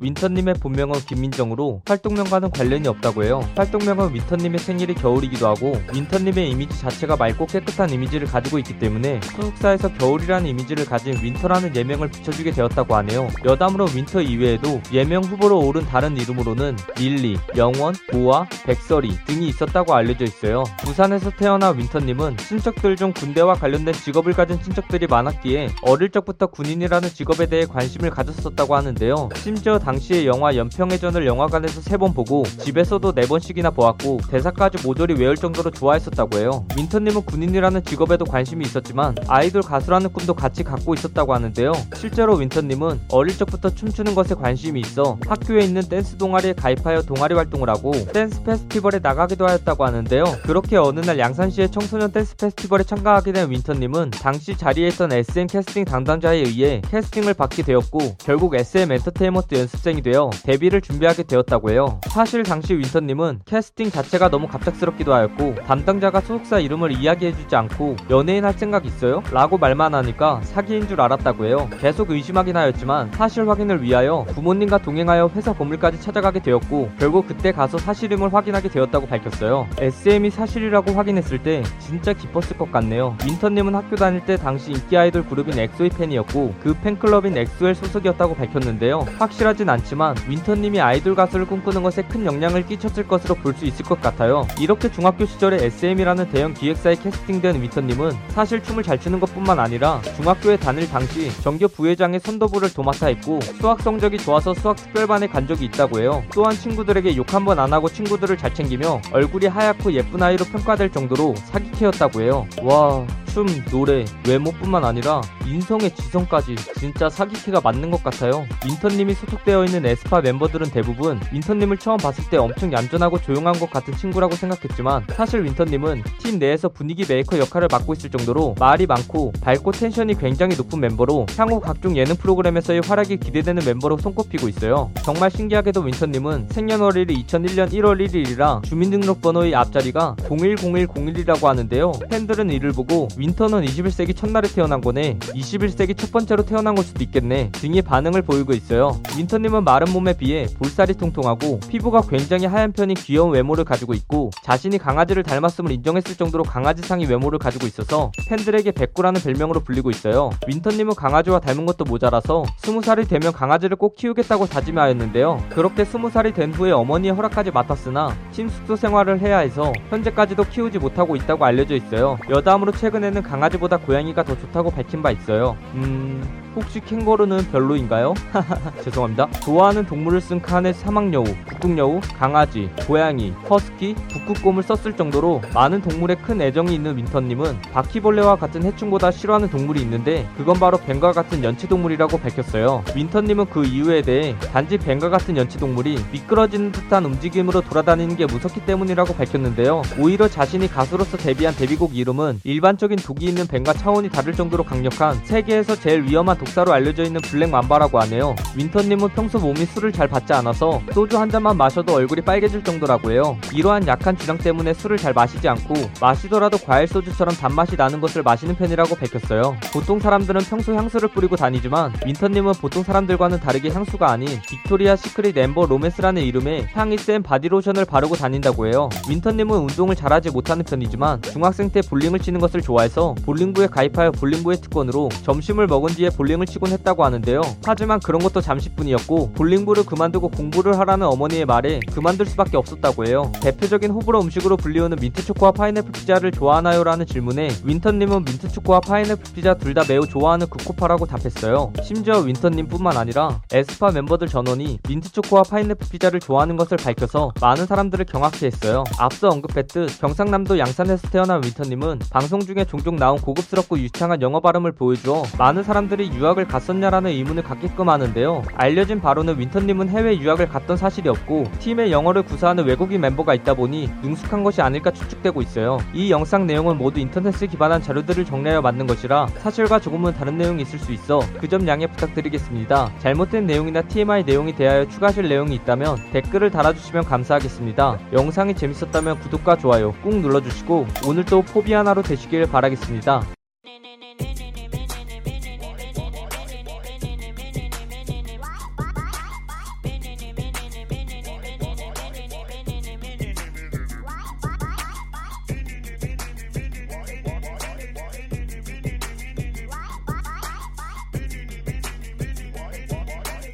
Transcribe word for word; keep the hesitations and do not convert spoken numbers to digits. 윈터님의 본명은 김민정으로 활동명과는 관련이 없다고 해요. 활동명은 윈터님의 생일이 겨울이기도 하고 윈터님의 이미지 자체가 맑고 깨끗한 이미지를 가지고 있기 때문에 소속사에서 겨울이라는 이미지를 가진 윈터라는 예명을 붙여주게 되었다고 하네요. 여담으로 윈터 이외에도 예명 후보로 오른 다른 이름으로는 릴리, 영원, 보아, 백설이 등이 있었다고 알려져 있어요. 부산에서 태어난 윈터님은 친척들 중 군대와 관련된 직업을 가진 친척들이 많았기에 어릴 적부터 군인이라는 직업에 대해 관심을 가졌었다고 하는데요. 심지어 당시의 영화 연평해전을 영화관에서 세 번 보고 집에서도 네 번씩이나 보았고 대사까지 모조리 외울 정도로 좋아했었다고 해요. 윈터님은 군인이라는 직업에도 관심이 있었지만 아이돌 가수라는 꿈도 같이 갖고 있었다고 하는데요. 실제로 윈터님은 어릴 적부터 춤추는 것에 관심이 있어 학교에 있는 댄스 동아리에 가입하여 동아리 활동을 하고 댄스 페스티벌에 나가기도 하였다고 하는데요. 그렇게 어느 날 양산시의 청소년 댄스 페스티벌에 참가하게 된 윈터님은 당시 자리에 있던 에스엠 캐스팅 담당자에 의해 캐스팅을 받게 되었고 결국 에스엠엔터테인먼트 연습생이 되어 데뷔를 준비하게 되었다고 해요. 사실 당시 윈터님은 캐스팅 자체가 너무 갑작스럽기도 하였고 담당자가 소속사 이름을 이야기해주지 않고 연예인 할 생각 있어요? 라고 말만 하니까 사기인 줄 알았다고 해요. 계속 의심하긴 하였지만 사실 확인을 위하여 부모님과 동행하여 회사 건물까지 찾아가게 되었고 결국 그때 가서 사실임을 확인하게 되었다고 밝혔어요. 에스엠이 사실이라고 확인했을 때 진짜 기뻤을 것 같네요. 윈터님은 학교 다닐 때 당시 인기 아이돌 그룹인 엑소의 팬이었고 그 팬클럽인 엑소엘 소속이었다고 밝혔는데요. 확실하진 않지만 윈터님이 아이돌 가수를 꿈꾸는 것에 큰 영향을 끼쳤을 것으로 볼 수 있을 것 같아요. 이렇게 중학교 시절에 에스엠이라는 대형 기획사에 캐스팅된 윈터님은 사실 춤을 잘 추는 것뿐만 아니라 중학교에 다닐 당시 전교 부회장의 선도부를 도맡아 했고 수학 성적이 좋아서 수학 특별반에 간 적이 있다고 해요. 또한 친구들에게 욕 한 번 안 하고 친구들을 잘 챙기며 얼굴이 하얗고 예쁜 아이로 평가될 정도로 사기캐였다고 해요. 와... 춤, 노래, 외모뿐만 아니라 인성의 지성까지 진짜 사기캐가 맞는 것 같아요. 윈터님이 소속되어 있는 에스파 멤버들은 대부분 윈터님을 처음 봤을 때 엄청 얌전하고 조용한 것 같은 친구라고 생각했지만 사실 윈터님은 팀 내에서 분위기 메이커 역할을 맡고 있을 정도로 말이 많고 밝고 텐션이 굉장히 높은 멤버로 향후 각종 예능 프로그램에서의 활약이 기대되는 멤버로 손꼽히고 있어요. 정말 신기하게도 윈터님은 생년월일이 이천일년 일월 일일이라 주민등록번호의 앞자리가 공일공일공일이라고 하는데요. 팬들은 이를 보고 윈터는 이십일 세기 첫날에 태어난 거네, 이십일 세기 첫 번째로 태어난 걸 수도 있겠네 등의 반응을 보이고 있어요. 윈터님은 마른 몸에 비해 볼살이 통통하고 피부가 굉장히 하얀 편인 귀여운 외모를 가지고 있고 자신이 강아지를 닮았음을 인정했을 정도로 강아지상의 외모를 가지고 있어서 팬들에게 백구라는 별명으로 불리고 있어요. 윈터님은 강아지와 닮은 것도 모자라서 스무 살이 되면 강아지를 꼭 키우겠다고 다짐해 하였는데요. 그렇게 스무 살이 된 후에 어머니의 허락까지 맡았으나 팀 숙소 생활을 해야 해서 현재까지도 키우지 못하고 있다고 알려져 있어요. 여담으로 최근에 는 강아지보다 고양이가 더 좋다고 밝힌 바 있어요. 음... 혹시 캥거루는 별로인가요? 죄송합니다. 좋아하는 동물을 쓴 칸에 사막여우, 북극여우, 강아지, 고양이, 허스키, 북극곰을 썼을 정도로 많은 동물에 큰 애정이 있는 윈터님은 바퀴벌레와 같은 해충보다 싫어하는 동물이 있는데 그건 바로 뱀과 같은 연체동물이라고 밝혔어요. 윈터님은 그 이유에 대해 단지 뱀과 같은 연체동물이 미끄러지는 듯한 움직임으로 돌아다니는 게 무섭기 때문이라고 밝혔는데요. 오히려 자신이 가수로서 데뷔한 데뷔곡 이름은 일반적인 독이 있는 뱀과 차원이 다를 정도로 강력한 세계에서 제일 위험한 독사로 알려져 있는 블랙맘바라고 하네요. 윈터님은 평소 몸이 술을 잘 받지 않아서 소주 한 잔만 마셔도 얼굴이 빨개질 정도라고 해요. 이러한 약한 주량 때문에 술을 잘 마시지 않고 마시더라도 과일 소주처럼 단맛이 나는 것을 마시는 편이라고 밝혔어요. 보통 사람들은 평소 향수를 뿌리고 다니지만 윈터님은 보통 사람들과는 다르게 향수가 아닌 빅토리아 시크릿 앰버 로맨스라는 이름의 향이 센 바디로션을 바르고 다닌다고 해요. 윈터님은 운동을 잘하지 못하는 편이지만 중학생 때 볼링을 치는 것을 좋아해서 볼링부에 가입하여 볼링부의 특권으로 점심을 먹은 뒤에 볼링 볼링을 치곤 했다고 하는데요. 하지만 그런 것도 잠시뿐이었고 볼링부를 그만두고 공부를 하라는 어머니의 말에 그만둘 수밖에 없었다고 해요. 대표적인 호불호 음식으로 불리우는 민트초코와 파인애플 피자를 좋아하나요? 라는 질문에 윈터님은 민트초코와 파인애플 피자 둘 다 매우 좋아하는 극코파라고 답했어요. 심지어 윈터님 뿐만 아니라 에스파 멤버들 전원이 민트초코와 파인애플 피자를 좋아하는 것을 밝혀서 많은 사람들을 경악케 했어요. 앞서 언급했듯 경상남도 양산에서 태어난 윈터님은 방송 중에 종종 나온 고급스럽고 유창한 영어 발음을 보여주어 많은 사람들이 유학을 갔었냐라는 의문을 갖게끔 하는데요. 알려진 바로는 윈터님은 해외 유학을 갔던 사실이 없고 팀의 영어를 구사하는 외국인 멤버가 있다 보니 능숙한 것이 아닐까 추측되고 있어요. 이 영상 내용은 모두 인터넷에 기반한 자료들을 정리하여 만든 것이라 사실과 조금은 다른 내용이 있을 수 있어 그 점 양해 부탁드리겠습니다. 잘못된 내용이나 티엠아이 내용에 대하여 추가하실 내용이 있다면 댓글을 달아주시면 감사하겠습니다. 영상이 재밌었다면 구독과 좋아요 꾹 눌러주시고 오늘도 포비아나로 되시길 바라겠습니다.